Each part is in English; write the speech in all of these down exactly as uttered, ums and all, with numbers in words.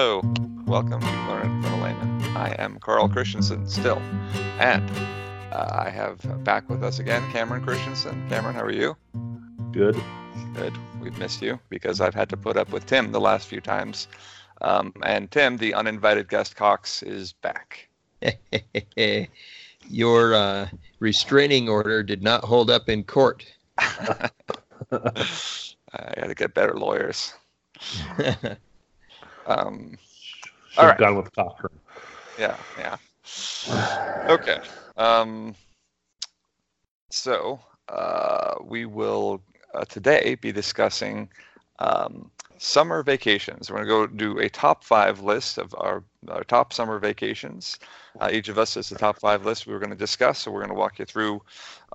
Hello, welcome to Learn from a Layman. I am Carl Christensen still, and uh, I have back with us again Cameron Christensen. Cameron, how are you? Good. Good. We've missed you because I've had to put up with Tim the last few times, um, and Tim, the uninvited guest Cox, is back. Your uh, restraining order did not hold up in court. I got to get better lawyers. Um, all right. Done with Cochran. Yeah, yeah. Okay. Um, so uh, we will uh, today be discussing um, summer vacations. We're going to go do a top five list of our, our top summer vacations. Uh, each of us has a top five list we were going to discuss. So we're going to walk you through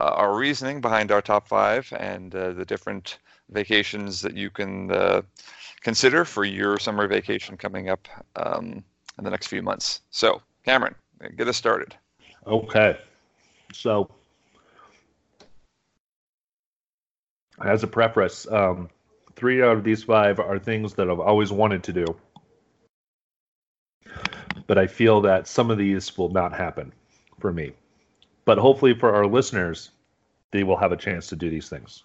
uh, our reasoning behind our top five and uh, the different vacations that you can uh, consider for your summer vacation coming up um, in the next few months. So, Cameron, get us started. Okay. So, as a preface, um, three out of these five are things that I've always wanted to do, but I feel that some of these will not happen for me. But hopefully for our listeners, they will have a chance to do these things.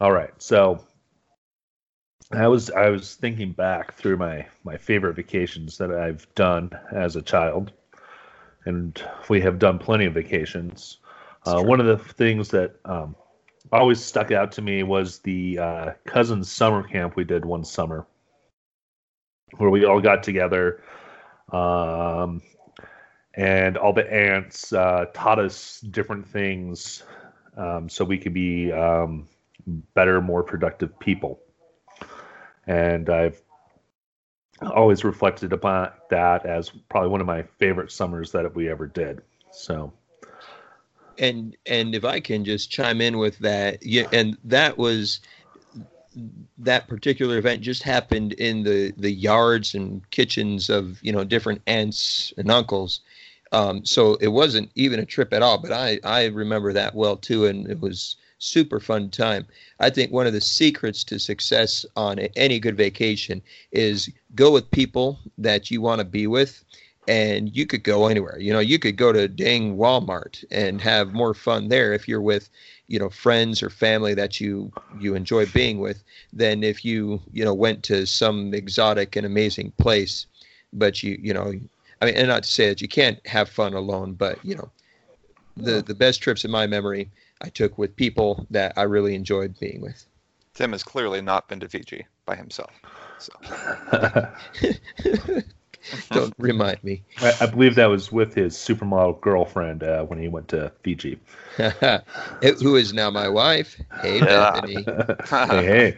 All right, so I was I was thinking back through my, my favorite vacations that I've done as a child, and we have done plenty of vacations. Uh, one of the things that um, always stuck out to me was the uh, cousin's summer camp we did one summer, where we all got together, um, and all the aunts uh, taught us different things um, so we could be um, better, more productive people. And I've always reflected upon that as probably one of my favorite summers that we ever did. So, and and if I can just chime in with that, yeah, and that was that particular event just happened in the, the yards and kitchens of, you know, different aunts and uncles. Um, so it wasn't even a trip at all, but I, I remember that well too, and it was super fun time. I think one of the secrets to success on any good vacation is go with people that you want to be with, and you could go anywhere. You know, you could go to dang Walmart and have more fun there if you're with, you know, friends or family that you, you enjoy being with than if you, you know, went to some exotic and amazing place. But you, you know, I mean, and not to say that you can't have fun alone, but, you know, the, the best trips in my memory I took with people that I really enjoyed being with. Tim has clearly not been to Fiji by himself. So. Don't remind me. I, I believe that was with his supermodel girlfriend uh, when he went to Fiji. it, who is now my wife. Hey, Bethany. hey,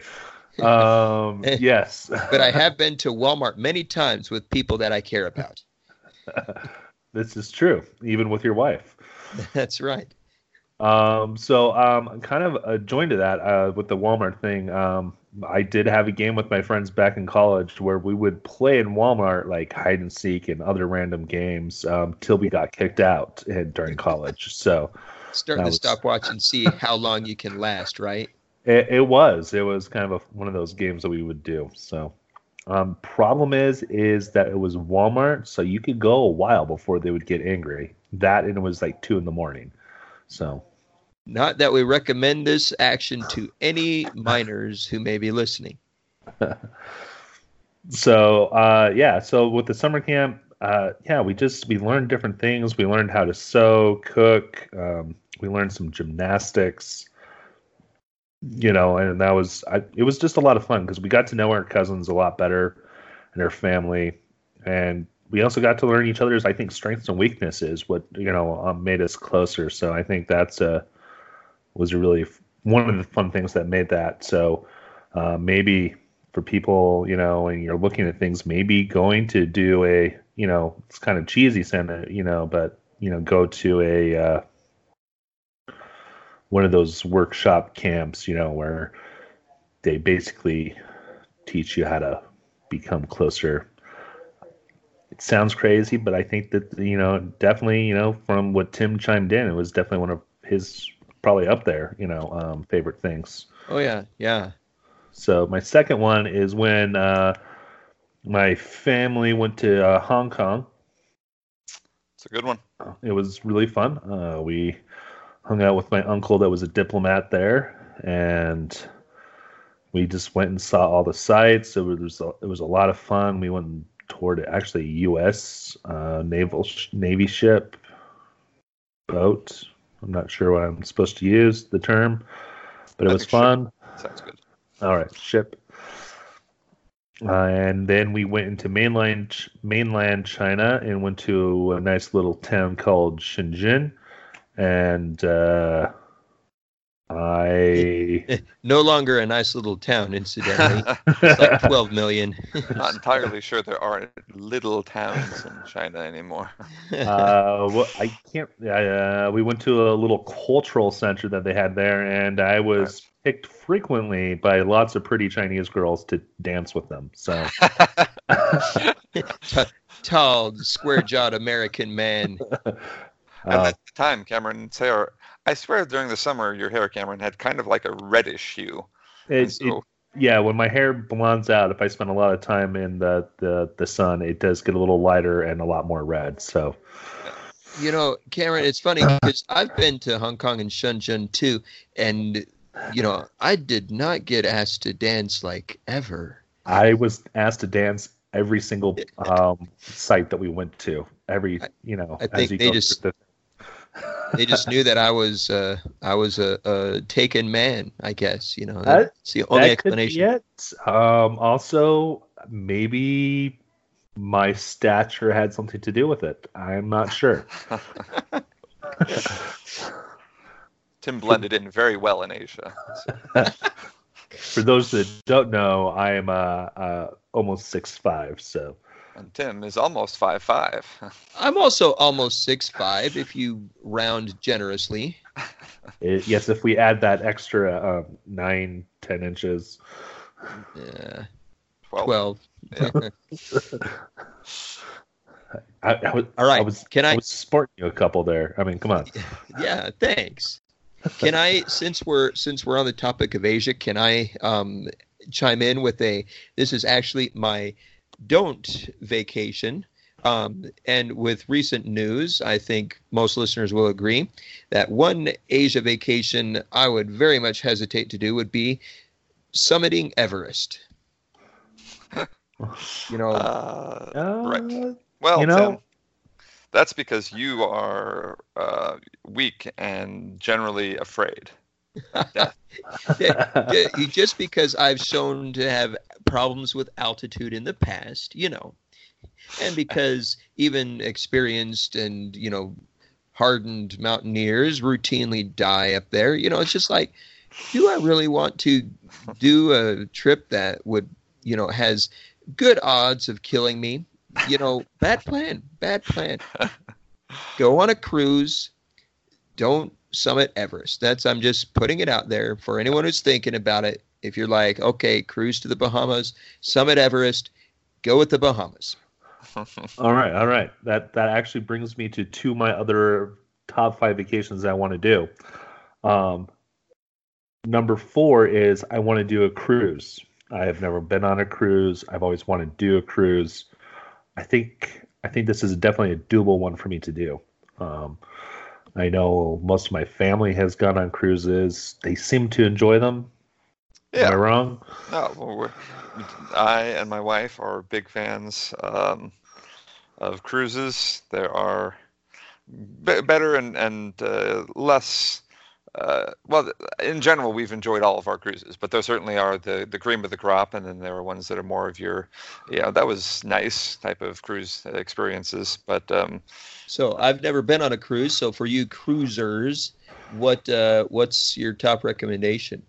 hey. Um, yes. But I have been to Walmart many times with people that I care about. This is true, even with your wife. That's right. Um, so, um, kind of adjoined to that, uh, with the Walmart thing, um, I did have a game with my friends back in college where we would play in Walmart, like hide and seek and other random games, um, till we got kicked out and, during college. So starting to was... stop watching, see how long you can last, right? It, it was, it was kind of a, one of those games that we would do. So, um, problem is, is that it was Walmart. So you could go a while before they would get angry. That, and it was like two in the morning. So, not that we recommend this action to any minors who may be listening. so, uh, yeah. So with the summer camp, uh, yeah, we just, we learned different things. We learned how to sew, cook. Um, we learned some gymnastics, you know, and that was, I, it was just a lot of fun because we got to know our cousins a lot better and their family. And we also got to learn each other's, I think, strengths and weaknesses, what, you know, um, made us closer. So I think that's a, was really f- one of the fun things that made that. So uh, maybe for people, you know, and you're looking at things, maybe going to do a, you know, it's kind of cheesy, you know, but, you know, go to a, uh, one of those workshop camps, you know, where they basically teach you how to become closer. Sounds crazy, but I think that, you know, definitely, you know, from what Tim chimed in, it was definitely one of his probably up there, you know, um, favorite things. Oh, yeah. Yeah. So my second one is when uh, My family went to uh, Hong Kong. It's a good one. It was really fun. Uh, we hung out with my uncle that was a diplomat there, and we just went and saw all the sights. It was it was a lot of fun. We went and toured actually a U S uh, naval sh- navy ship boat. I'm not sure what I'm supposed to use the term, but it I was fun. Ship. Sounds good. All right, ship. Uh, and then we went into mainland mainland China and went to a nice little town called Shenzhen. And uh, I... No longer a nice little town, incidentally. It's like twelve million. Not entirely sure there are little towns in China anymore. uh, well, I can't... Uh, we went to a little cultural center that they had there, and I was... Right. Picked frequently by lots of pretty Chinese girls to dance with them. So T- tall, square-jawed American man. And uh, at the time, Cameron's hair, I swear during the summer, your hair, Cameron, had kind of like a reddish hue. It, so... it, yeah, when my hair blondes out, if I spend a lot of time in the, the, the sun, it does get a little lighter and a lot more red. So. You know, Cameron, it's funny because I've been to Hong Kong and Shenzhen too, and you know, I did not get asked to dance like ever. I was asked to dance every single um, site that we went to. Every, you know, I think as they just the... they just knew that I was uh, I was a, a taken man. I guess you know that, that's the only that explanation. Could be it. Um, also, maybe my stature had something to do with it. I'm not sure. Tim blended in very well in Asia. So. For those that don't know, I am uh, uh, almost six foot five. So. And Tim is almost five foot five. I'm also almost six foot five if you round generously. It, yes, if we add that extra um, nine, ten inches. Yeah. twelve. twelve. I, I was, All right. I was, Can I... I was sporting you a couple there. I mean, come on. Yeah, thanks. Can I, since we're since we're on the topic of Asia, can I um, chime in with a? This is actually my don't vacation, um, and with recent news, I think most listeners will agree that one Asia vacation I would very much hesitate to do would be summiting Everest. You know, uh, uh, right? Well, you know. Tim. That's because you are uh, weak and generally afraid. Yeah. Just because I've shown to have problems with altitude in the past, you know, and because even experienced and, you know, hardened mountaineers routinely die up there. You know, it's just like, do I really want to do a trip that would, you know, has good odds of killing me? You know, bad plan, bad plan. Go on a cruise. Don't summit Everest. That's, I'm just putting it out there for anyone who's thinking about it. If you're like, okay, cruise to the Bahamas, summit Everest, go with the Bahamas. All right. All right. That, that actually brings me to two of my other top five vacations I want to do. Um, number four is I want to do a cruise. I have never been on a cruise. I've always wanted to do a cruise. I think I think this is definitely a doable one for me to do. Um, I know most of my family has gone on cruises. They seem to enjoy them. Yeah. Am I wrong? No, well, we're, I and my wife are big fans um, of cruises. There are b- better and, and uh, less... Uh, well, in general, we've enjoyed all of our cruises, but there certainly are the, the cream of the crop, and then there are ones that are more of your, you know, that was nice type of cruise experiences. But um, so I've never been on a cruise. So for you cruisers, what uh, what's your top recommendation?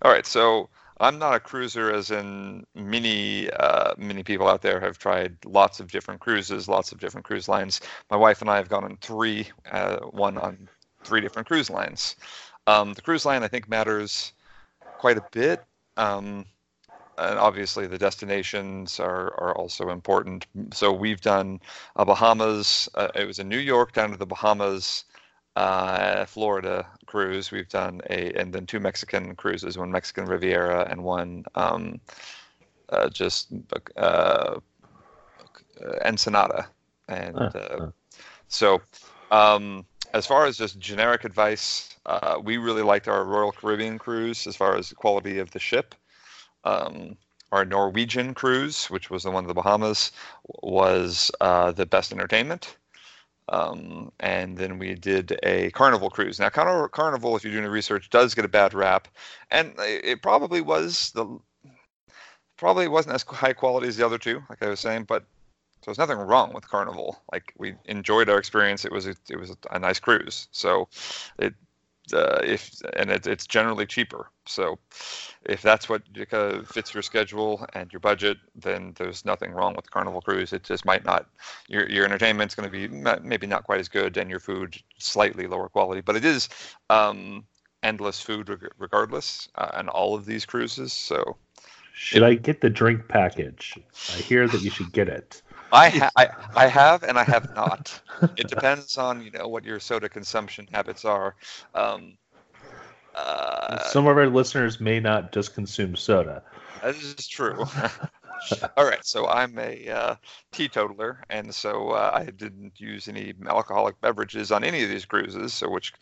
All right, so I'm not a cruiser, as in many uh, many people out there have tried lots of different cruises, lots of different cruise lines. My wife and I have gone on three, uh, one on. three different cruise lines. Um, the cruise line, I think, matters quite a bit. Um, and obviously, the destinations are, are also important. So we've done uh, Bahamas. Uh, it was in New York down to the Bahamas, uh, Florida cruise. We've done a, and then two Mexican cruises, one Mexican Riviera and one um, uh, just uh, uh, Ensenada. And uh, uh, so um, as far as just generic advice, uh, we really liked our Royal Caribbean cruise as far as the quality of the ship. Um, our Norwegian cruise, which was the one to the Bahamas, was uh, the best entertainment. Um, and then we did a Carnival cruise. Now, Carnival, Carnival, if you're doing the research, does get a bad rap. And it probably was the probably wasn't as high quality as the other two, like I was saying, but so there's nothing wrong with Carnival. Like, we enjoyed our experience. It was a, it was a nice cruise. So it uh, if and it, it's generally cheaper. So if that's what uh, fits your schedule and your budget, then there's nothing wrong with the Carnival cruise. It just might not. Your your entertainment's going to be maybe not quite as good, and your food slightly lower quality. But it is um, endless food reg- regardless uh, on all of these cruises. So should I get the drink package? I hear that you should get it. I, ha- I I have and I have not. It depends on, you know, what your soda consumption habits are. Um, uh, Some of our listeners may not just consume soda. That is true. All right, so I'm a uh, teetotaler, and so uh, I didn't use any alcoholic beverages on any of these cruises, so which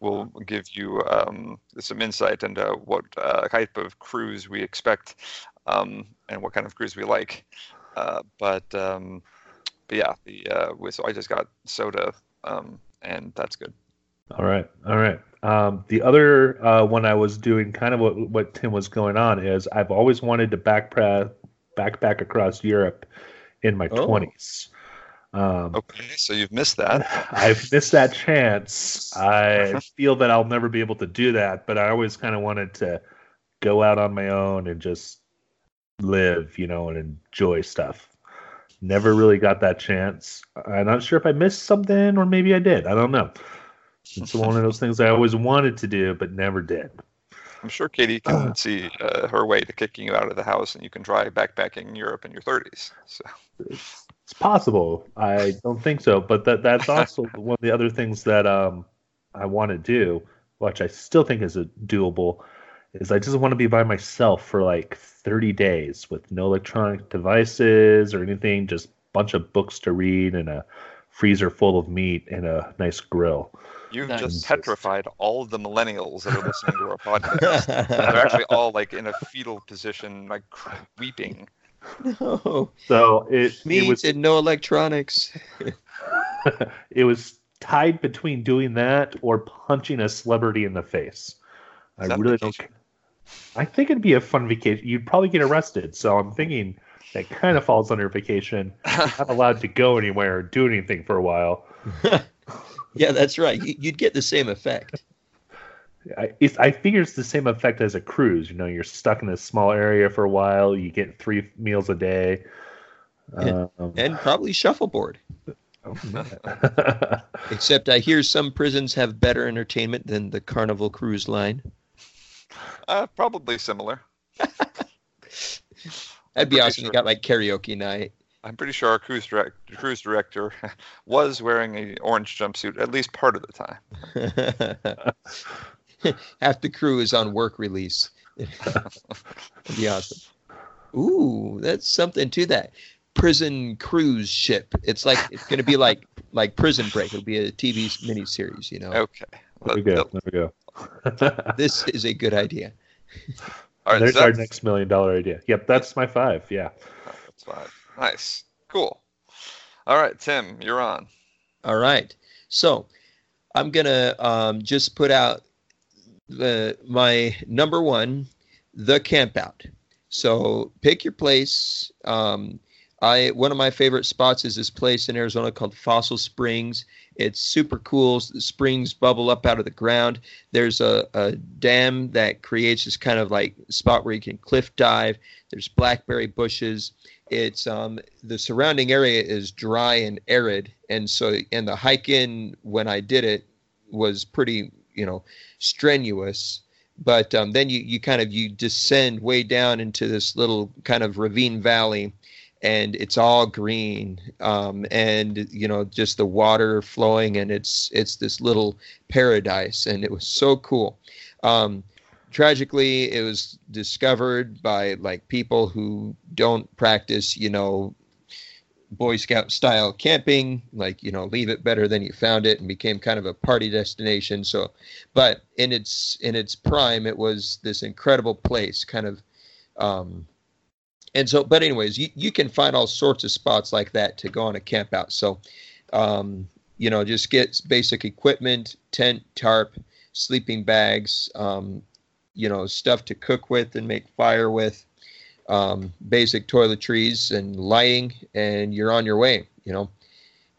will give you um, some insight into what uh, type of cruise we expect um, and what kind of cruise we like. Uh, but, um, but yeah, the, uh, so I just got soda, um, and that's good. All right. All right. Um, the other, uh, one I was doing kind of what, what Tim was going on is I've always wanted to backpack, backpack across Europe in my oh. twenties. Um, okay. So you've missed that. I've missed that chance. I feel that I'll never be able to do that, but I always kind of wanted to go out on my own and just live, you know, and enjoy stuff. Never really got that chance. I'm not sure if I missed something, or maybe I did. I don't know. It's one of those things I always wanted to do, but never did. I'm sure Katie can uh, see uh, her way to kicking you out of the house, and you can try backpacking in Europe in your thirties. So it's, it's possible. I don't think so, but that that's also one of the other things that um I want to do, which I still think is a doable. Is I just want to be by myself for like thirty days with no electronic devices or anything, just a bunch of books to read and a freezer full of meat and a nice grill. You've nice. just petrified all of the millennials that are listening to our podcast. They're actually all like in a fetal position, like weeping. No. So it, meat it was, and no electronics. It was tied between doing that or punching a celebrity in the face. I really don't. I think it'd be a fun vacation. You'd probably get arrested, so I'm thinking that kind of falls under vacation. You're not allowed to go anywhere or do anything for a while. Yeah, that's right. You'd get the same effect. I, it's, I figure it's the same effect as a cruise. You know, you're stuck in a small area for a while. You get three meals a day, and, um, and probably shuffleboard. Except I hear some prisons have better entertainment than the Carnival cruise line. Uh, probably similar. That'd be awesome. Sure. You got like karaoke night. I'm pretty sure our cruise, direct, cruise director was wearing an orange jumpsuit at least part of the time. Half the crew is on work release. That'd be awesome. Ooh, that's something to that. Prison cruise ship. It's like it's going to be like like Prison Break. It'll be a T V miniseries, you know. Okay. There we go. There we go. This is a good idea. All right, there's so our next million dollar idea. Yep, that's my five. Yeah. That's five. Nice. Cool. All right, Tim, you're on. All right. So I'm gonna um, just put out the, my number one, the camp out. So pick your place. Um, I, one of my favorite spots is this place in Arizona called Fossil Springs. It's super cool. The springs bubble up out of the ground. There's a, a dam that creates this kind of like spot where you can cliff dive. There's blackberry bushes. It's um, the surrounding area is dry and arid, and so and the hike in when I did it was pretty, you know, strenuous. But um, then you you kind of you descend way down into this little kind of ravine valley. And it's all green, um, and, you know, just the water flowing, and it's it's this little paradise, and it was so cool. Um, tragically, it was discovered by, like, people who don't practice, you know, Boy Scout style camping, like, you know, leave it better than you found it, and became kind of a party destination. So, but in its, in its prime, it was this incredible place, kind of, um, and so, but anyways, you, you can find all sorts of spots like that to go on a camp out. So, um, you know, just get basic equipment, tent, tarp, sleeping bags, um, you know, stuff to cook with and make fire with, um, basic toiletries and lighting, and you're on your way, you know.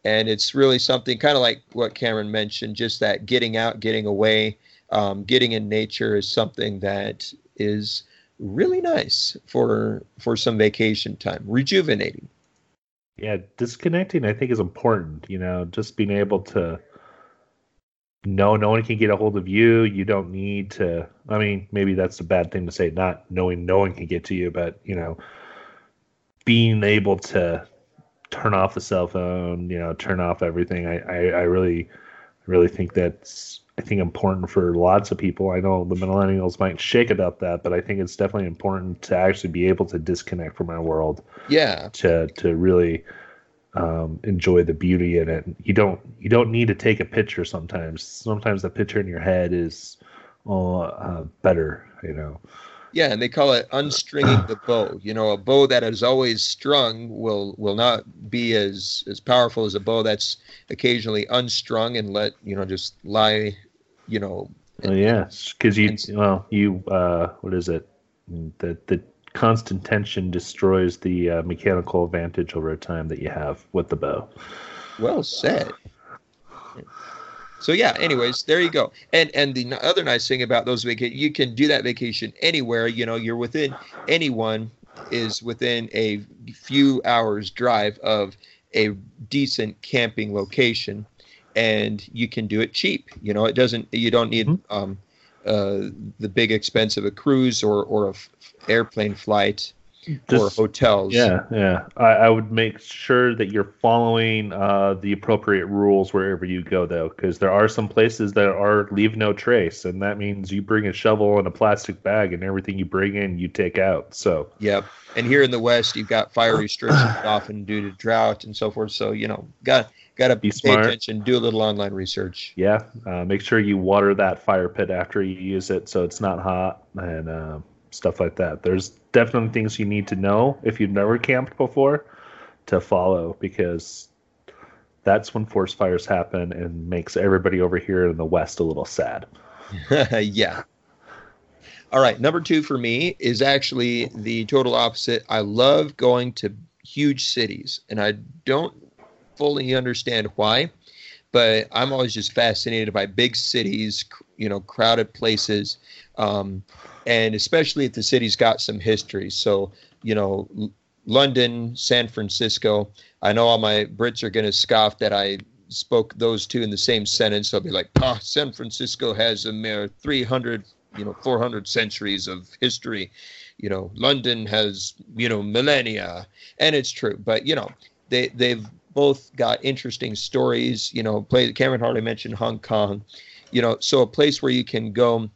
And it's really something kind of like what Cameron mentioned, just that getting out, getting away, um, getting in nature is something that is really nice for for some vacation time, rejuvenating. Yeah, disconnecting, I think, is important. You know, just being able to know no one can get a hold of you. You don't need to. I mean, maybe that's a bad thing to say, not knowing no one can get to you, but, you know, being able to turn off the cell phone, you know, turn off everything. I, I, I really, really think that's, I think, important for lots of people. I know the millennials might shake about that, but I think it's definitely important to actually be able to disconnect from our world. Yeah. To to really um, enjoy the beauty in it. You don't you don't need to take a picture sometimes. Sometimes the picture in your head is uh, uh, better, you know. Yeah, and they call it unstringing the bow. You know, a bow that is always strung will will not be as, as powerful as a bow that's occasionally unstrung and let, you know, just lie, you know. And, oh, yeah, because you, and, well, you, uh, what is it? The, the constant tension destroys the uh, mechanical advantage over time that you have with the bow. Well said. Yeah. So yeah, anyways, there you go. And and the other nice thing about those vacations, you can do that vacation anywhere. You know, you're within, anyone is within a few hours drive of a decent camping location, and you can do it cheap. You know, it doesn't, you don't need um, uh, the big expense of a cruise or, or a f- airplane flight. Just, or hotels. Yeah, yeah. I, I would make sure that you're following uh, the appropriate rules wherever you go, though, because there are some places that are leave no trace, and that means you bring a shovel and a plastic bag, and everything you bring in, you take out. So. Yep. And here in the West, you've got fire restrictions often due to drought and so forth. So, you know, got got to be pay smart. Attention, do a little online research. Yeah. Uh, make sure you water that fire pit after you use it, so it's not hot and. Uh, Stuff like that. There's definitely things you need to know if you've never camped before to follow, because that's when forest fires happen and makes everybody over here in the West a little sad. Yeah. All right. Number two for me is actually the total opposite. I love going to huge cities, and I don't fully understand why, but I'm always just fascinated by big cities, you know, crowded places. Um, and especially if the city's got some history. So, you know, L- London, San Francisco, I know all my Brits are going to scoff that I spoke those two in the same sentence. They'll be like, oh, San Francisco has a mere three hundred, you know, four hundred centuries of history. You know, London has, you know, millennia, and it's true. But, you know, they, they've both got interesting stories, you know, play, Cameron hardly mentioned Hong Kong, you know, so a place where you can go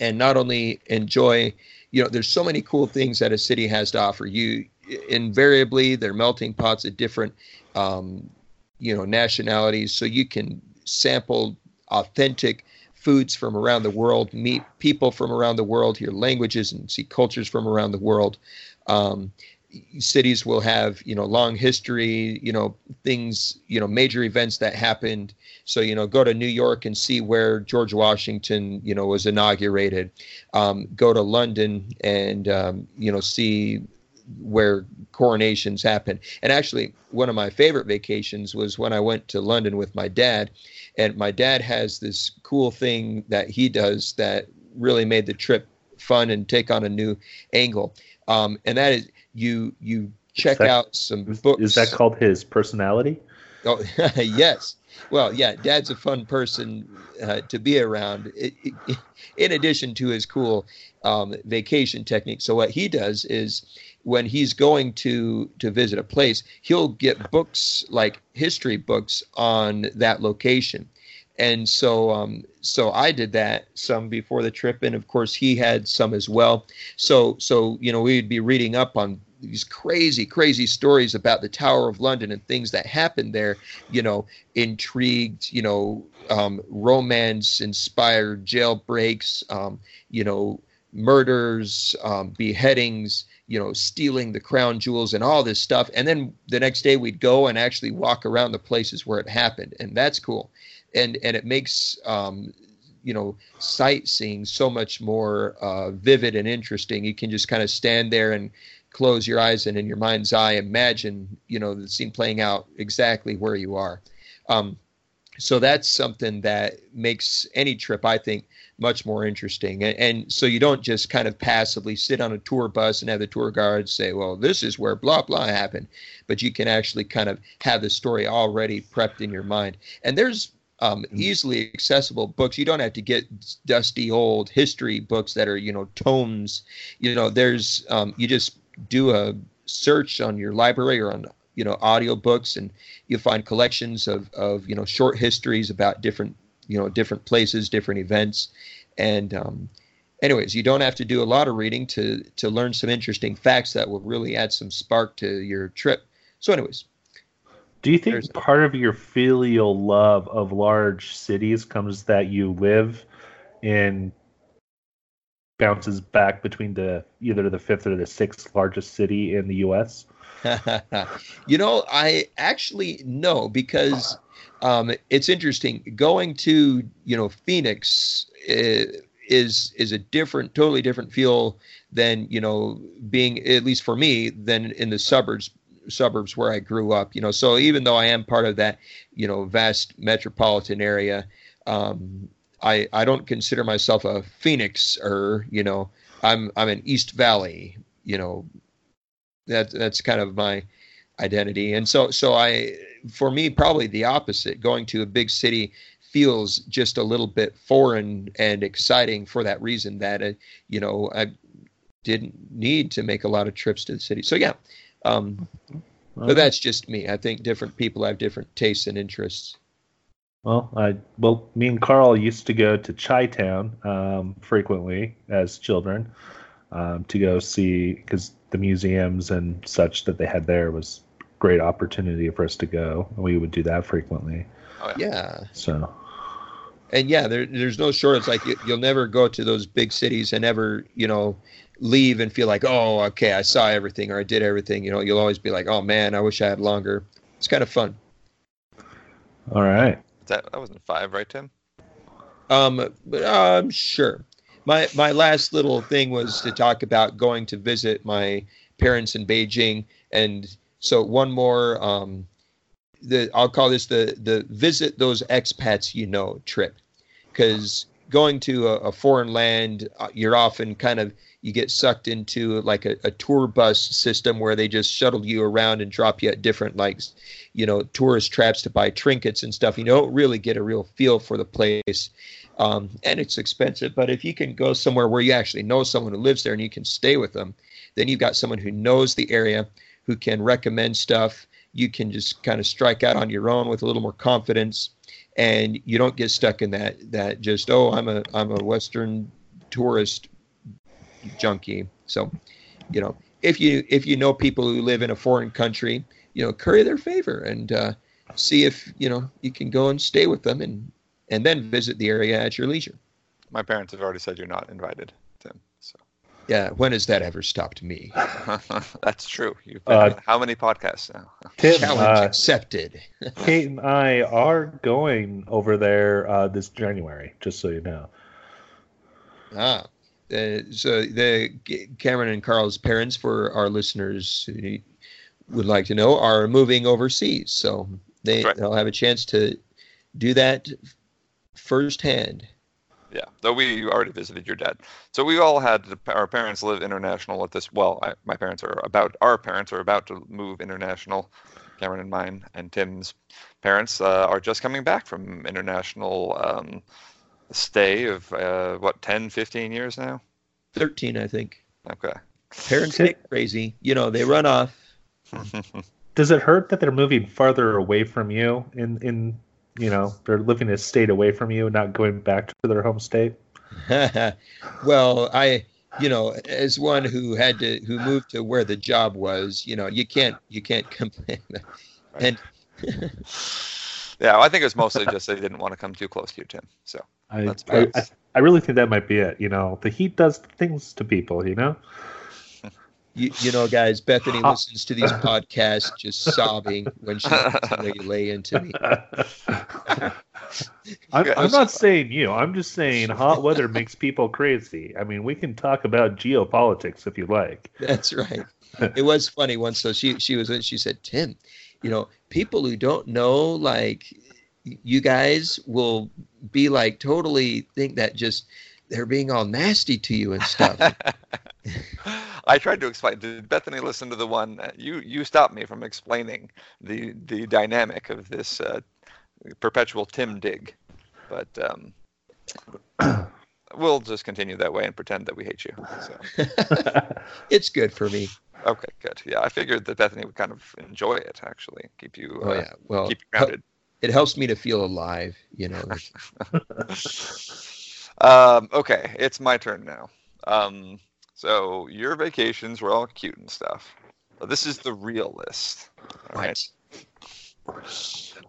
and not only enjoy, you know, there's so many cool things that a city has to offer you. Invariably, they're melting pots of different, um, you know, nationalities. So you can sample authentic foods from around the world, meet people from around the world, hear languages and see cultures from around the world. Um, cities will have, you know, long history, you know, things, you know, major events that happened. So, you know, go to New York and see where George Washington, you know, was inaugurated. Um, go to London and, um, you know, see where coronations happen. And actually, one of my favorite vacations was when I went to London with my dad. And my dad has this cool thing that he does that really made the trip fun and take on a new angle. Um, and that is, You you check that, out some books. Is that called his personality? Oh, yes. Well, yeah, Dad's a fun person uh, to be around, it, it, in addition to his cool um, vacation technique. So what he does is when he's going to, to visit a place, he'll get books, like history books, on that location. And so um, so I did that some before the trip, and of course he had some as well. So, so you know, we'd be reading up on these crazy, crazy stories about the Tower of London and things that happened there, you know, intrigued, you know, um, romance-inspired jailbreaks, um, you know, murders, um, beheadings, you know, stealing the crown jewels and all this stuff. And then the next day we'd go and actually walk around the places where it happened. And that's cool. And and it makes, um, you know, sightseeing so much more uh, vivid and interesting. You can just kind of stand there and close your eyes and in your mind's eye imagine, you know, the scene playing out exactly where you are. Um, so that's something that makes any trip, I think, much more interesting. And, and so you don't just kind of passively sit on a tour bus and have the tour guide say, well, this is where blah, blah happened. But you can actually kind of have the story already prepped in your mind. And there's Um, easily accessible books. You don't have to get dusty old history books that are, you know, tomes. You know, there's, um, you just do a search on your library or on, you know, audiobooks, and you'll find collections of, of, you know, short histories about different, you know, different places, different events. And um, anyways, you don't have to do a lot of reading to, to learn some interesting facts that will really add some spark to your trip. So anyways. Do you think There's part of your filial love of large cities comes that you live and bounces back between the either the fifth or the sixth largest city in the U S? You know, I actually no, because um, it's interesting. Going to, you know, Phoenix is is a different, totally different feel than, you know, being, at least for me, than in the suburbs. suburbs where I grew up, you know, so even though I am part of that, you know, vast metropolitan area, um, I, I don't consider myself a Phoenix-er, you know, I'm, I'm an East Valley, you know, that that's kind of my identity. And so, so I, for me, probably the opposite. Going to a big city feels just a little bit foreign and exciting for that reason that, uh, you know, I didn't need to make a lot of trips to the city. So yeah. Um, but that's just me. I think different people have different tastes and interests. Well, I well, me and Carl used to go to Chi-Town um, frequently as children um, to go see, because the museums and such that they had there was great opportunity for us to go. We would do that frequently. Oh, yeah. So. And yeah, there, there's no shortage. Like you, you'll never go to those big cities and ever, you know, leave and feel like, oh, okay, I saw everything or I did everything. You know, you'll always be like, oh man, I wish I had longer. It's kind of fun. All right. That that wasn't five, right, Tim? Um, but uh, I'm sure. My my last little thing was to talk about going to visit my parents in Beijing, and so one more. Um, the I'll call this the the visit those expats you know trip, because going to a, a foreign land, you're often kind of, you get sucked into like a, a tour bus system where they just shuttle you around and drop you at different, like, you know, tourist traps to buy trinkets and stuff. You don't really get a real feel for the place. Um, and it's expensive. But if you can go somewhere where you actually know someone who lives there and you can stay with them, then you've got someone who knows the area, who can recommend stuff. You can just kind of strike out on your own with a little more confidence. And you don't get stuck in that, that just, oh, I'm a I'm a Western tourist junkie. So, you know, if you if you know people who live in a foreign country, you know, curry their favor and uh, see if, you know, you can go and stay with them and, and then visit the area at your leisure. My parents have already said you're not invited, Tim. So. Yeah, when has that ever stopped me? That's true. You've been uh, on how many podcasts now? Tim, Challenge uh, accepted. Kate and I are going over there uh, this January, just so you know. Ah, uh, so the Cameron and Carl's parents, for our listeners who would like to know, are moving overseas. So they, right. they'll have a chance to do that firsthand. Yeah, though we already visited your dad. So we all had, our parents live international at this, well, I, my parents are about, our parents are about to move international. Cameron and mine and Tim's parents uh, are just coming back from international um, stay of, uh, what, ten, fifteen years now? thirteen, I think. Okay. Parents get crazy. You know, they run off. Does it hurt that they're moving farther away from you in in? You know, they're living a state away from you and not going back to their home state? Well, I you know, as one who had to, who moved to where the job was, you know, you can't, you can't complain. And yeah, I think it's mostly just they didn't want to come too close to you, Tim. So I, that's I, I, I really think that might be it. You know, the heat does things to people, you know. You, you know, guys, Bethany listens to these podcasts just sobbing when she lay into me. I'm, I'm not saying you. I'm just saying hot weather makes people crazy. I mean, we can talk about geopolitics if you like. That's right. It was funny once. So she she was she said, Tim, you know, people who don't know, like, you guys will be like totally think that just they're being all nasty to you and stuff. I tried to explain. Did Bethany listen to the one? Uh, you you stopped me from explaining the the dynamic of this uh, perpetual Tim dig, but um, we'll just continue that way and pretend that we hate you. So. It's good for me. Okay, good. Yeah, I figured that Bethany would kind of enjoy it. Actually, keep you. Uh, oh yeah. Well, keep you grounded. It helps me to feel alive. You know. um, okay, it's my turn now. Um, So your vacations were all cute and stuff. This is the real list. All right.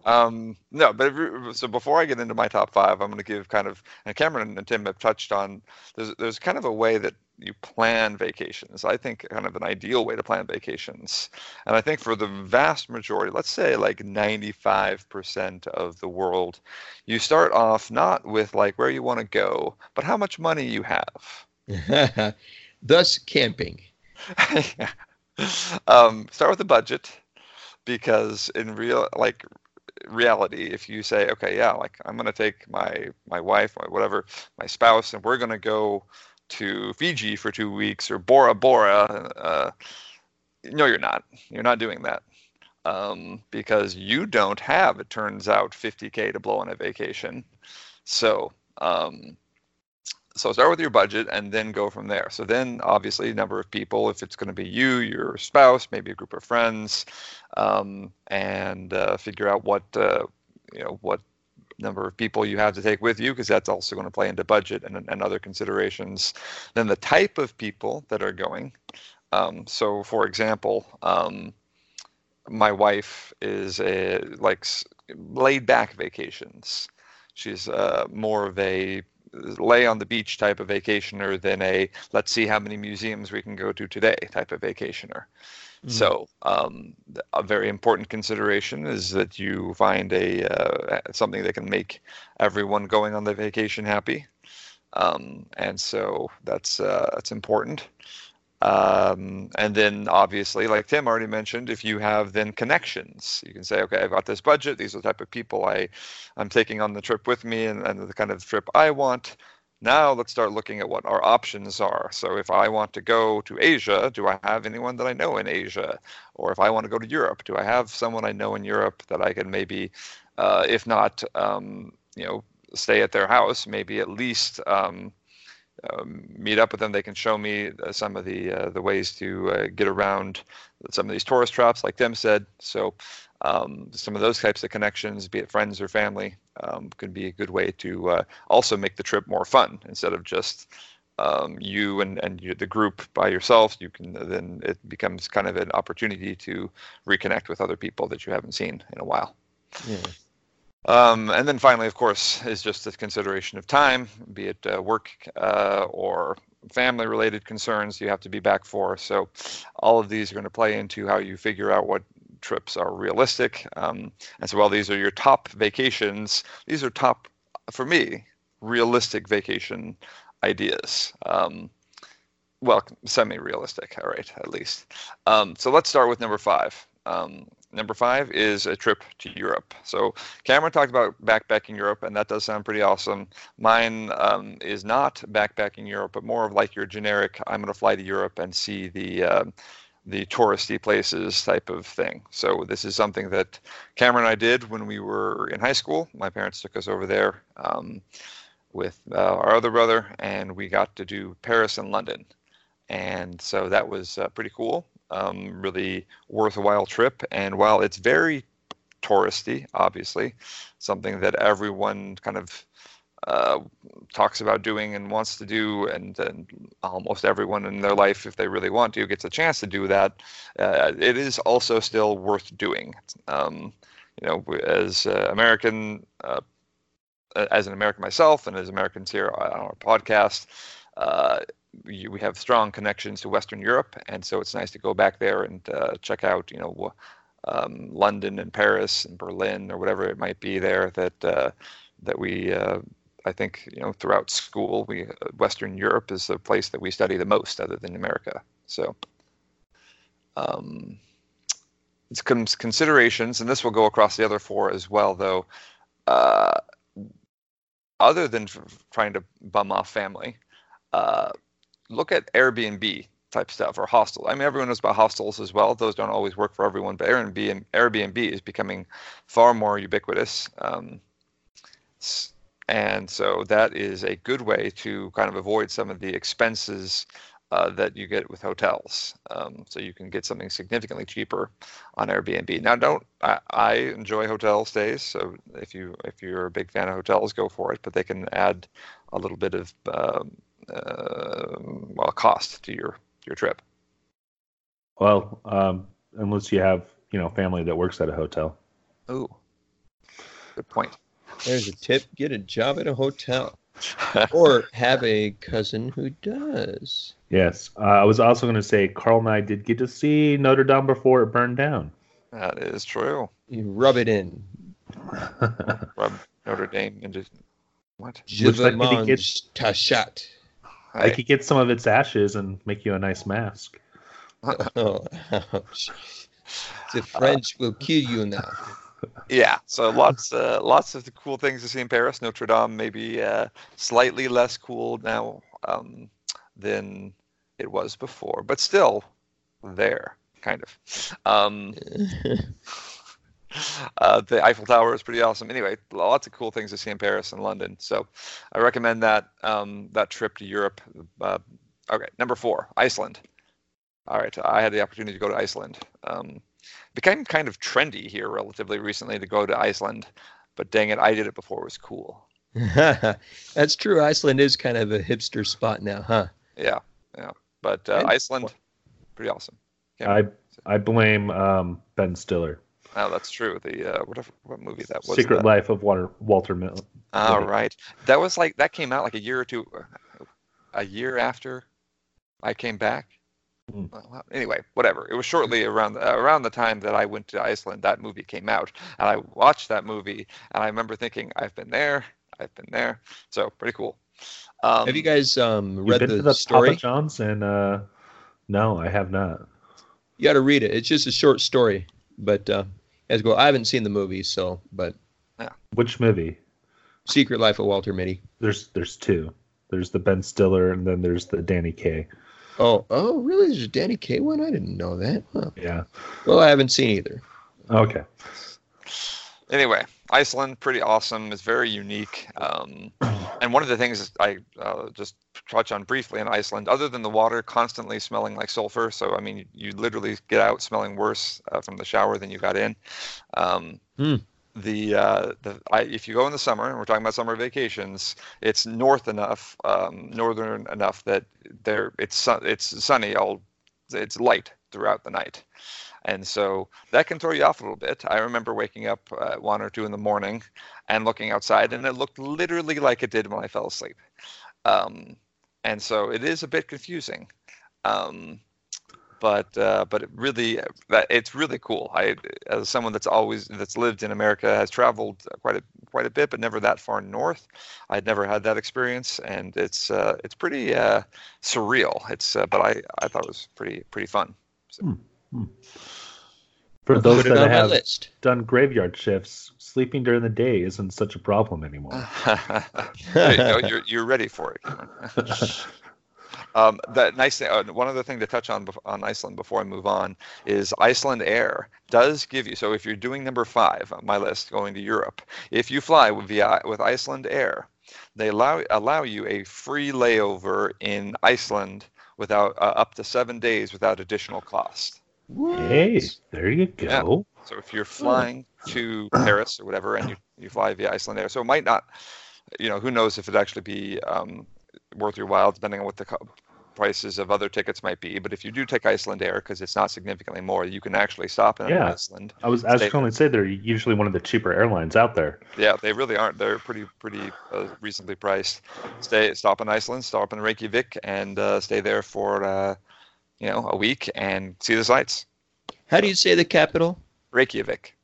Um, no, but if so before I get into my top five, I'm going to give kind of, and Cameron and Tim have touched on, there's there's kind of a way that you plan vacations. I think kind of an ideal way to plan vacations. And I think for the vast majority, let's say like ninety-five percent of the world, you start off not with like where you want to go, but how much money you have. Thus, camping. yeah. um, start with a budget, because in real like reality, if you say, okay, yeah, like I'm gonna take my my wife, my whatever, my spouse, and we're gonna go to Fiji for two weeks or Bora Bora, uh, no, you're not. You're not doing that, um, because you don't have, it turns out, fifty K to blow on a vacation. So. Um, So start with your budget and then go from there. So then, obviously, number of people, if it's going to be you, your spouse, maybe a group of friends, um, and uh, figure out what, uh, you know, what number of people you have to take with you, because that's also going to play into budget and, and other considerations. Then the type of people that are going. Um, so, for example, um, my wife is a, likes laid-back vacations. She's uh, more of a lay on the beach type of vacationer than a let's see how many museums we can go to today type of vacationer. Mm-hmm. So um, a very important consideration is that you find a uh, something that can make everyone going on the vacation happy. Um, and so that's uh, that's important. Um, and then obviously, like Tim already mentioned, if you have then connections, you can say, okay, I've got this budget. These are the type of people I, I'm taking on the trip with me and, and the kind of trip I want. Now let's start looking at what our options are. So if I want to go to Asia, do I have anyone that I know in Asia? Or if I want to go to Europe, do I have someone I know in Europe that I can maybe, uh, if not, um, you know, stay at their house, maybe at least, um, Um, meet up with them. They can show me uh, some of the uh, the ways to uh, get around some of these tourist traps, like Tim said. So um, some of those types of connections, be it friends or family, um, could be a good way to uh, also make the trip more fun instead of just um, you and, and you, the group by yourself. You can then it becomes kind of an opportunity to reconnect with other people that you haven't seen in a while. Yeah. Um, and then finally, of course, is just the consideration of time, be it uh, work uh, or family-related concerns you have to be back for. So all of these are going to play into how you figure out what trips are realistic. Um, and so while these are your top vacations, these are top, for me, realistic vacation ideas. Um, well, semi-realistic, all right, at least. Um, so let's start with number five. Um, Number five is a trip to Europe. So Cameron talked about backpacking Europe, and that does sound pretty awesome. Mine um, is not backpacking Europe, but more of like your generic, I'm going to fly to Europe and see the uh, the touristy places type of thing. So this is something that Cameron and I did when we were in high school. My parents took us over there um, with uh, our other brother, and we got to do Paris and London. And so that was uh, pretty cool. Um, really worthwhile trip. And while it's very touristy, obviously, something that everyone kind of uh, talks about doing and wants to do, and, and almost everyone in their life, if they really want to, gets a chance to do that. Uh, it is also still worth doing. Um, you know, as uh, American, uh, as an American myself, and as Americans here on our podcast, uh, you, we have strong connections to Western Europe, and so it's nice to go back there and uh, check out, you know, um, London and Paris and Berlin or whatever it might be there that uh, that we. Uh, I think, you know, throughout school, we Western Europe is the place that we study the most, other than America. So, um, it's considerations, and this will go across the other four as well, though. Uh, other than trying to bum off family, uh, look at Airbnb type stuff or hostel. I mean, everyone knows about hostels as well. Those don't always work for everyone, but Airbnb Airbnb is becoming far more ubiquitous. Um, and so that is a good way to kind of avoid some of the expenses uh, that you get with hotels. Um, so you can get something significantly cheaper on Airbnb. Now, don't I, I enjoy hotel stays. So if you if you're a big fan of hotels, go for it. But they can add a little bit of um, uh, well, cost to your your trip. Well, um, unless you have you know family that works at a hotel. Oh, good point. There's a tip. Get a job at a hotel. Or have a cousin who does. Yes. Uh, I was also going to say, Carl and I did get to see Notre Dame before it burned down. That is true. You rub it in. Rub Notre Dame into what? Juvemang Tashat. I could get some of its ashes and make you a nice mask. Oh, ouch. The French will kill you now. Yeah, so lots uh, lots of the cool things to see in Paris. Notre Dame maybe uh, slightly less cool now um, than it was before, but still there, kind of. Um, uh, the Eiffel Tower is pretty awesome. Anyway, lots of cool things to see in Paris and London. So I recommend that um, that trip to Europe. Uh, okay, number four, Iceland. All right, I had the opportunity to go to Iceland. Um, became kind of trendy here relatively recently to go to Iceland, but dang it, I did it before it was cool. That's true. Iceland is kind of a hipster spot now, huh? Yeah, yeah. But uh, Iceland, pretty awesome. Cameron. I I blame um, Ben Stiller. Oh, that's true. The uh, whatever what movie that was. Secret that? Life of Walter Walter Mitty. All right, that was like that came out like a year or two, a year after I came back. Well, anyway, whatever. It was shortly around uh, around the time that I went to Iceland, that movie came out, and I watched that movie, and I remember thinking, I've been there, I've been there. So pretty cool. Um, have you guys um, read the, the story? Papa John's and uh, no, I have not. You got to read it. It's just a short story, but uh, as well, I haven't seen the movie, so but yeah. Which movie? Secret Life of Walter Mitty. There's there's two. There's the Ben Stiller, and then there's the Danny Kaye. Oh, oh, really? There's a Danny Kaye one? I didn't know that. Huh. Yeah. Well, I haven't seen either. Okay. Anyway, Iceland, pretty awesome. It's very unique. Um, and one of the things I uh, just touch on briefly in Iceland, other than the water constantly smelling like sulfur, so, I mean, you, you literally get out smelling worse uh, from the shower than you got in. Um, hmm. The uh, the I, if you go in the summer, and we're talking about summer vacations, it's north enough, um, northern enough that there it's sun, it's sunny all, it's light throughout the night, and so that can throw you off a little bit. I remember waking up at one or two in the morning and looking outside, and it looked literally like it did when I fell asleep, um, and so it is a bit confusing. Um, But uh, but it really it's really cool. I as someone that's always that's lived in America, has traveled quite a quite a bit, but never that far north. I'd never had that experience, and it's uh, it's pretty uh, surreal. It's uh, but I, I thought it was pretty pretty fun. So. Mm-hmm. For I'll those that have list. done graveyard shifts, sleeping during the day isn't such a problem anymore. There you go. You're you're ready for it. Um, that nice thing, uh, one other thing to touch on on Iceland before I move on is Icelandair does give you. So if you're doing number five on my list, going to Europe, if you fly with, via, with Icelandair, they allow allow you a free layover in Iceland without uh, up to seven days without additional cost. What? Hey, there you go. Yeah. So if you're flying to Paris or whatever, and you, you fly via Icelandair, so it might not. you know, who knows if it'd actually be um, worth your while, depending on what the co- prices of other tickets might be. But if you do take Icelandair, because it's not significantly more, you can actually stop in yeah. Iceland. I was I was going to say they're usually one of the cheaper airlines out there. Yeah, they really aren't. They're pretty pretty uh, reasonably priced. Stay stop in Iceland, stop in Reykjavik, and uh, stay there for uh, you know a week and see the sights. How do you say the capital? Reykjavik.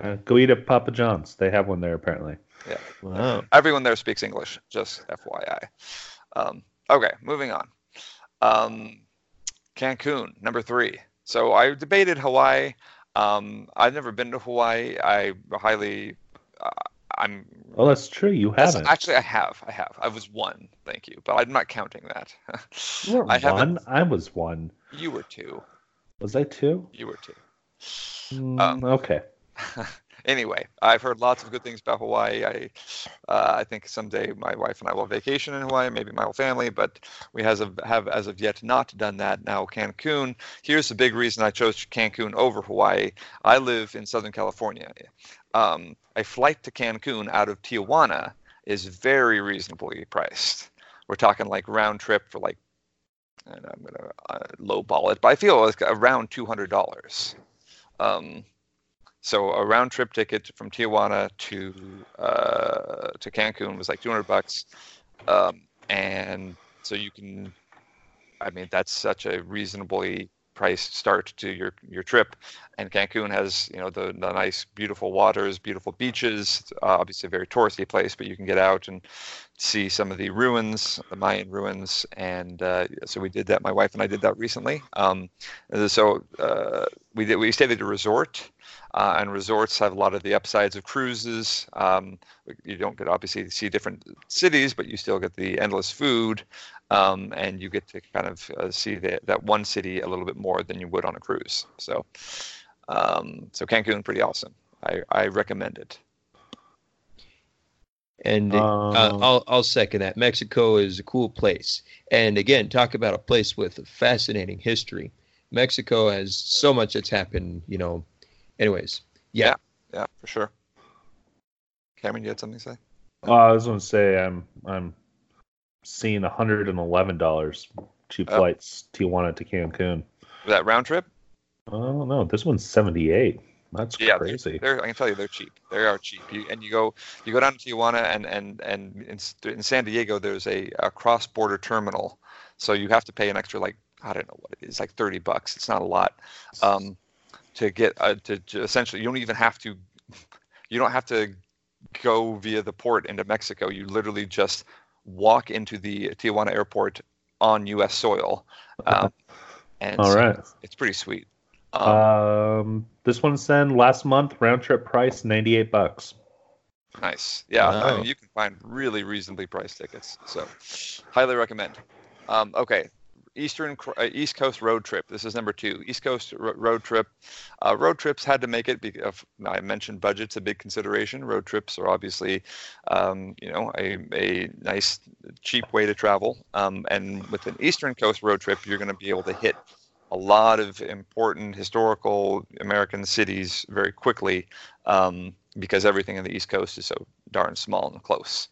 Uh, go eat at Papa John's. They have one there apparently. Yeah. Wow. Everyone there speaks English, just F Y I. Um, okay, moving on. Um, Cancun, number three. So I debated Hawaii. Um, I've never been to Hawaii. I highly, uh, I'm. Well, that's true. You haven't. Actually, I have. I have. I was one. Thank you. But I'm not counting that. You were I one? I was one. You were two. Was I two? You were two. Mm, um, okay. Anyway, I've heard lots of good things about Hawaii. I uh, I think someday my wife and I will vacation in Hawaii, maybe my whole family, but we has of, have as of yet not done that. Now, Cancun, here's the big reason I chose Cancun over Hawaii. I live in Southern California. Um, a flight to Cancun out of Tijuana is very reasonably priced. We're talking like round trip for like, and I'm going to uh, lowball it, but I feel like around two hundred dollars. Um So a round trip ticket from Tijuana to uh, to Cancun was like two hundred bucks, um, and so you can, I mean, that's such a reasonably priced start to your your trip. And Cancun has, you know, the, the nice, beautiful waters, beautiful beaches. It's obviously a very touristy place, but you can get out and see some of the ruins, the Mayan ruins, and uh, so we did that. My wife and I did that recently. Um, so uh, we did. We stayed at a resort. Uh, and resorts have a lot of the upsides of cruises. Um, you don't get obviously to see different cities, but you still get the endless food, um, and you get to kind of uh, see the, that one city a little bit more than you would on a cruise. So, um, so Cancun, pretty awesome. I, I recommend it. And uh, uh, I'll I'll second that. Mexico is a cool place, and again, talk about a place with a fascinating history. Mexico has so much that's happened, you know. Anyways, yeah. yeah, yeah, for sure. Cameron, you had something to say? Oh, I was going to say I'm I'm seeing one hundred eleven dollars cheap oh. flights Tijuana to Cancun. That round trip? Oh no, this one's seventy-eight. That's yeah, crazy. They're, they're, I can tell you, they're cheap. They are cheap. You, and you go you go down to Tijuana, and and and in, in San Diego, there's a, a cross border terminal, so you have to pay an extra like I don't know what it is, like thirty bucks. It's not a lot. Um, To get uh, to, to essentially, you don't even have to, you don't have to go via the port into Mexico. You literally just walk into the Tijuana airport on U S soil. Um, and All so right. It's, it's pretty sweet. Um, um, this one sent last month, round trip price, ninety-eight bucks. Nice. Yeah. Wow. I mean, you can find really reasonably priced tickets. So highly recommend. Um, okay. Eastern uh, East Coast road trip. This is number two. East Coast ro- road trip. Uh, road trips had to make it. Be- uh, I mentioned budget's a big consideration. Road trips are obviously, um, you know, a, a nice cheap way to travel. Um, and with an Eastern Coast road trip, you're going to be able to hit a lot of important historical American cities very quickly, um, because everything in the East Coast is so darn small and close.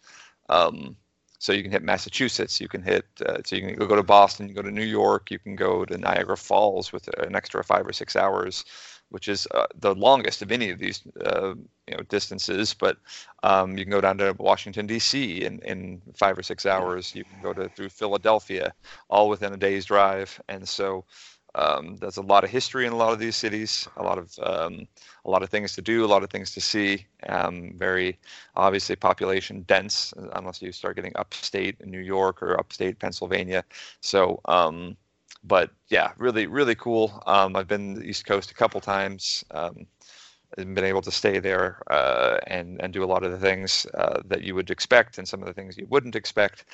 Um, So you can hit Massachusetts, you can hit, uh, so you can go to Boston, you go to New York, you can go to Niagara Falls with an extra five or six hours, which is uh, the longest of any of these uh, you know, distances. But um, you can go down to Washington, D C in, in five or six hours. You can go to through Philadelphia, all within a day's drive. And so um, there's a lot of history in a lot of these cities, a lot of um, a lot of things to do, a lot of things to see. Um, very obviously population dense, unless you start getting upstate in New York or upstate Pennsylvania. So, um, but yeah, really, really cool. Um, I've been to the East Coast a couple times. Um, I've been able to stay there uh, and and do a lot of the things uh, that you would expect and some of the things you wouldn't expect.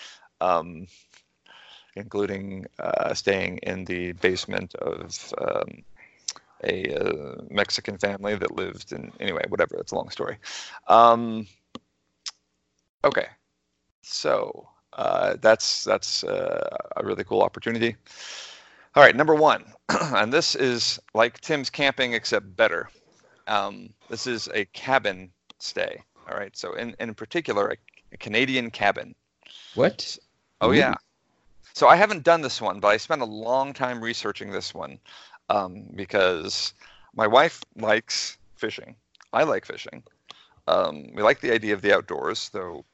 Um, including uh, staying in the basement of um, a uh, Mexican family that lived in, anyway, whatever, it's a long story. Um, okay, so uh, that's that's uh, a really cool opportunity. All right, number one, and this is like Tim's camping except better. Um, this is a cabin stay, all right? So in, in particular, a a Canadian cabin. What? Oh, Ooh. yeah. So I haven't done this one, but I spent a long time researching this one um, because my wife likes fishing. I like fishing. Um, we like the idea of the outdoors, though,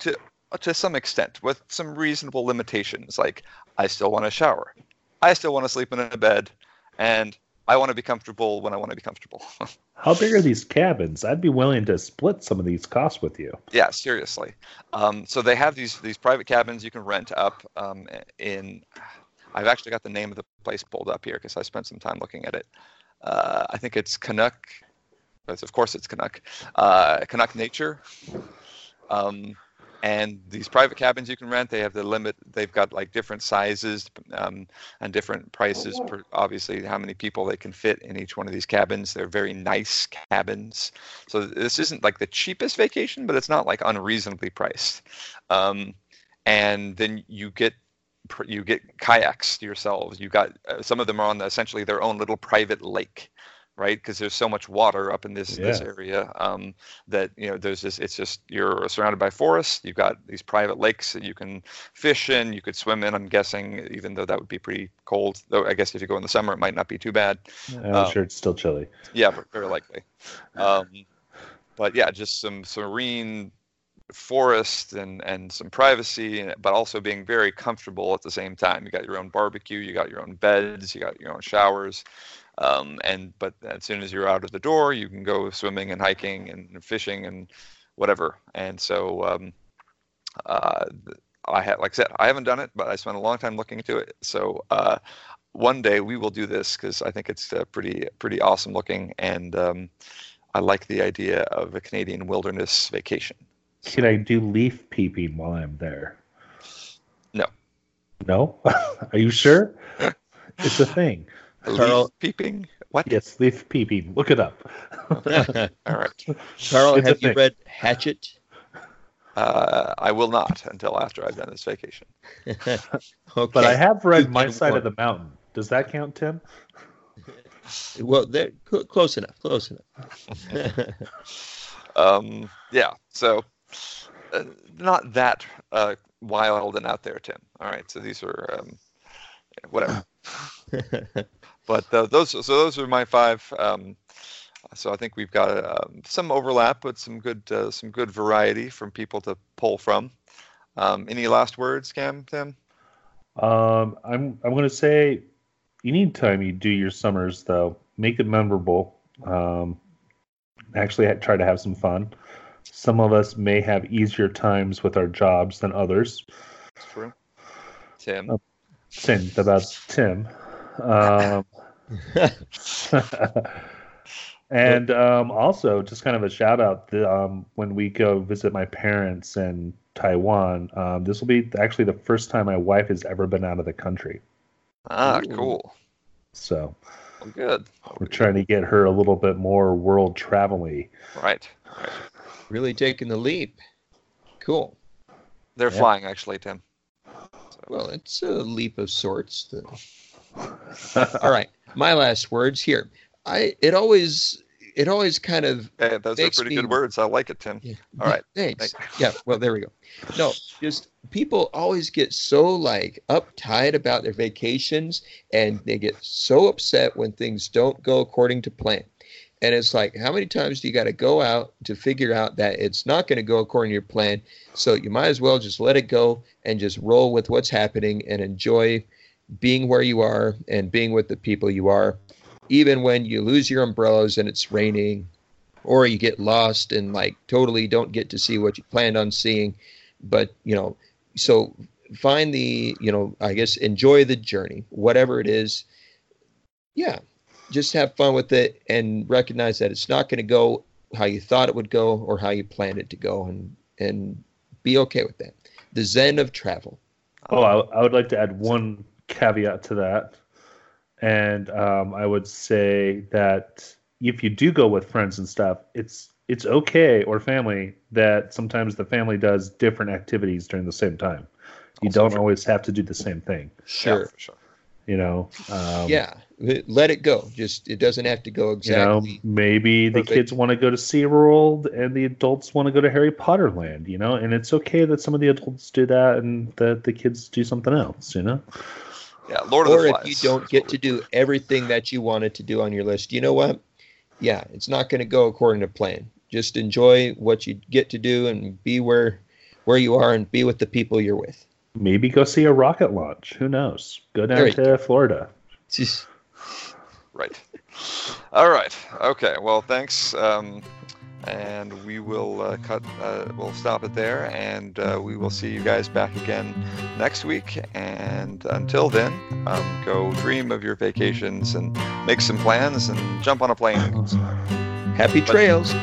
to to some extent, with some reasonable limitations. Like, I still want to shower. I still want to sleep in a bed. And I want to be comfortable when I want to be comfortable. How big are these cabins? I'd be willing to split some of these costs with you. Yeah, seriously. Um, so they have these these private cabins you can rent up um, in... I've actually got the name of the place pulled up here because I spent some time looking at it. Uh, I think it's Canuck... Of course it's Canuck. Uh, Canuck Nature. Um, and these private cabins you can rent, they have the limit. They've got like different sizes um, and different prices, per, obviously, how many people they can fit in each one of these cabins. They're very nice cabins. So this isn't like the cheapest vacation, but it's not like unreasonably priced. Um, and then you get you get kayaks yourselves. You got uh, some of them are on the, essentially their own little private lake. Right, because there's so much water up in this yeah. this area um, that you know there's this. It's just you're surrounded by forest. You've got these private lakes that you can fish in. You could swim in. I'm guessing, even though that would be pretty cold. Though I guess if you go in the summer, it might not be too bad. I'm um, sure it's still chilly. Yeah, but very likely. Um, but yeah, just some serene forest and and some privacy, but also being very comfortable at the same time. You got your own barbecue. You got your own beds. You got your own showers. Um, and but as soon as you're out of the door, you can go swimming and hiking and fishing and whatever. And so um, uh, I had, like I said, I haven't done it, but I spent a long time looking into it. So uh, one day we will do this because I think it's uh, pretty pretty awesome looking, and um, I like the idea of a Canadian wilderness vacation. Can I do leaf peeping while I'm there? No. No? Are you sure? It's a thing. Carl, leaf peeping? What? Yes, leaf peeping. Look it up. Okay. All right. Carl, it's have you thing. read Hatchet? Uh, I will not until after I've done this vacation. Okay. But I have read My Side one. of the Mountain. Does that count, Tim? Well, they're cl- close enough. Close enough. um, yeah, so uh, not that uh, wild and out there, Tim. All right, so these are um, whatever. But uh, those, so those are my five. Um, so I think we've got uh, some overlap, but some good, uh, some good variety from people to pull from. Um, any last words, Cam? Tim? Um, I'm, I'm going to say, anytime you do your summers, though, make it memorable. Um, actually, I try to have some fun. Some of us may have easier times with our jobs than others. That's true. Tim. Uh, Tim about Tim. Um, and um, also just kind of a shout out the, um, when we go visit my parents in Taiwan, um, this will be actually the first time my wife has ever been out of the country. Ah, Ooh. cool. So well, good. We're trying to get her a little bit more world travel-y. Right. right. Really taking the leap. Cool. They're yeah. flying actually, Tim. Well, it's a leap of sorts. To... All right, my last words here. I it always it always kind of yeah, those makes are pretty me... good words. I like it, Tim. Yeah. All right, thanks. thanks. Yeah, well, there we go. No, just people always get so like uptight about their vacations, and they get so upset when things don't go according to plan. And it's like, how many times do you got to go out to figure out that it's not going to go according to your plan? So you might as well just let it go and just roll with what's happening and enjoy being where you are and being with the people you are, even when you lose your umbrellas and it's raining or you get lost and like totally don't get to see what you planned on seeing. But, you know, so find the, you know, I guess enjoy the journey, whatever it is. Yeah. Just have fun with it and recognize that it's not going to go how you thought it would go or how you planned it to go, and and be okay with that. The zen of travel. Oh, I, I would like to add one caveat to that. And um, I would say that if you do go with friends and stuff, it's it's okay, or family, that sometimes the family does different activities during the same time. You also don't true. always have to do the same thing. Sure, yeah, for sure. You know, um, yeah, let it go. Just, it doesn't have to go exactly. You know, maybe perfect. The kids want to go to SeaWorld and the adults want to go to Harry Potter Land, you know, and it's okay that some of the adults do that and that the kids do something else, you know? Yeah, Lord or of the Flies. Or if you don't get to do everything that you wanted to do on your list, you know what? Yeah, it's not going to go according to plan. Just enjoy what you get to do and be where where you are and be with the people you're with. Maybe go see a rocket launch. Who knows? Go down to go. Florida. Jeez. Right. All right. Okay. Well, thanks. Um, and we will uh, cut. Uh, we'll stop it there, and uh, we will see you guys back again next week. And until then, um, go dream of your vacations and make some plans and jump on a plane. Happy but, trails.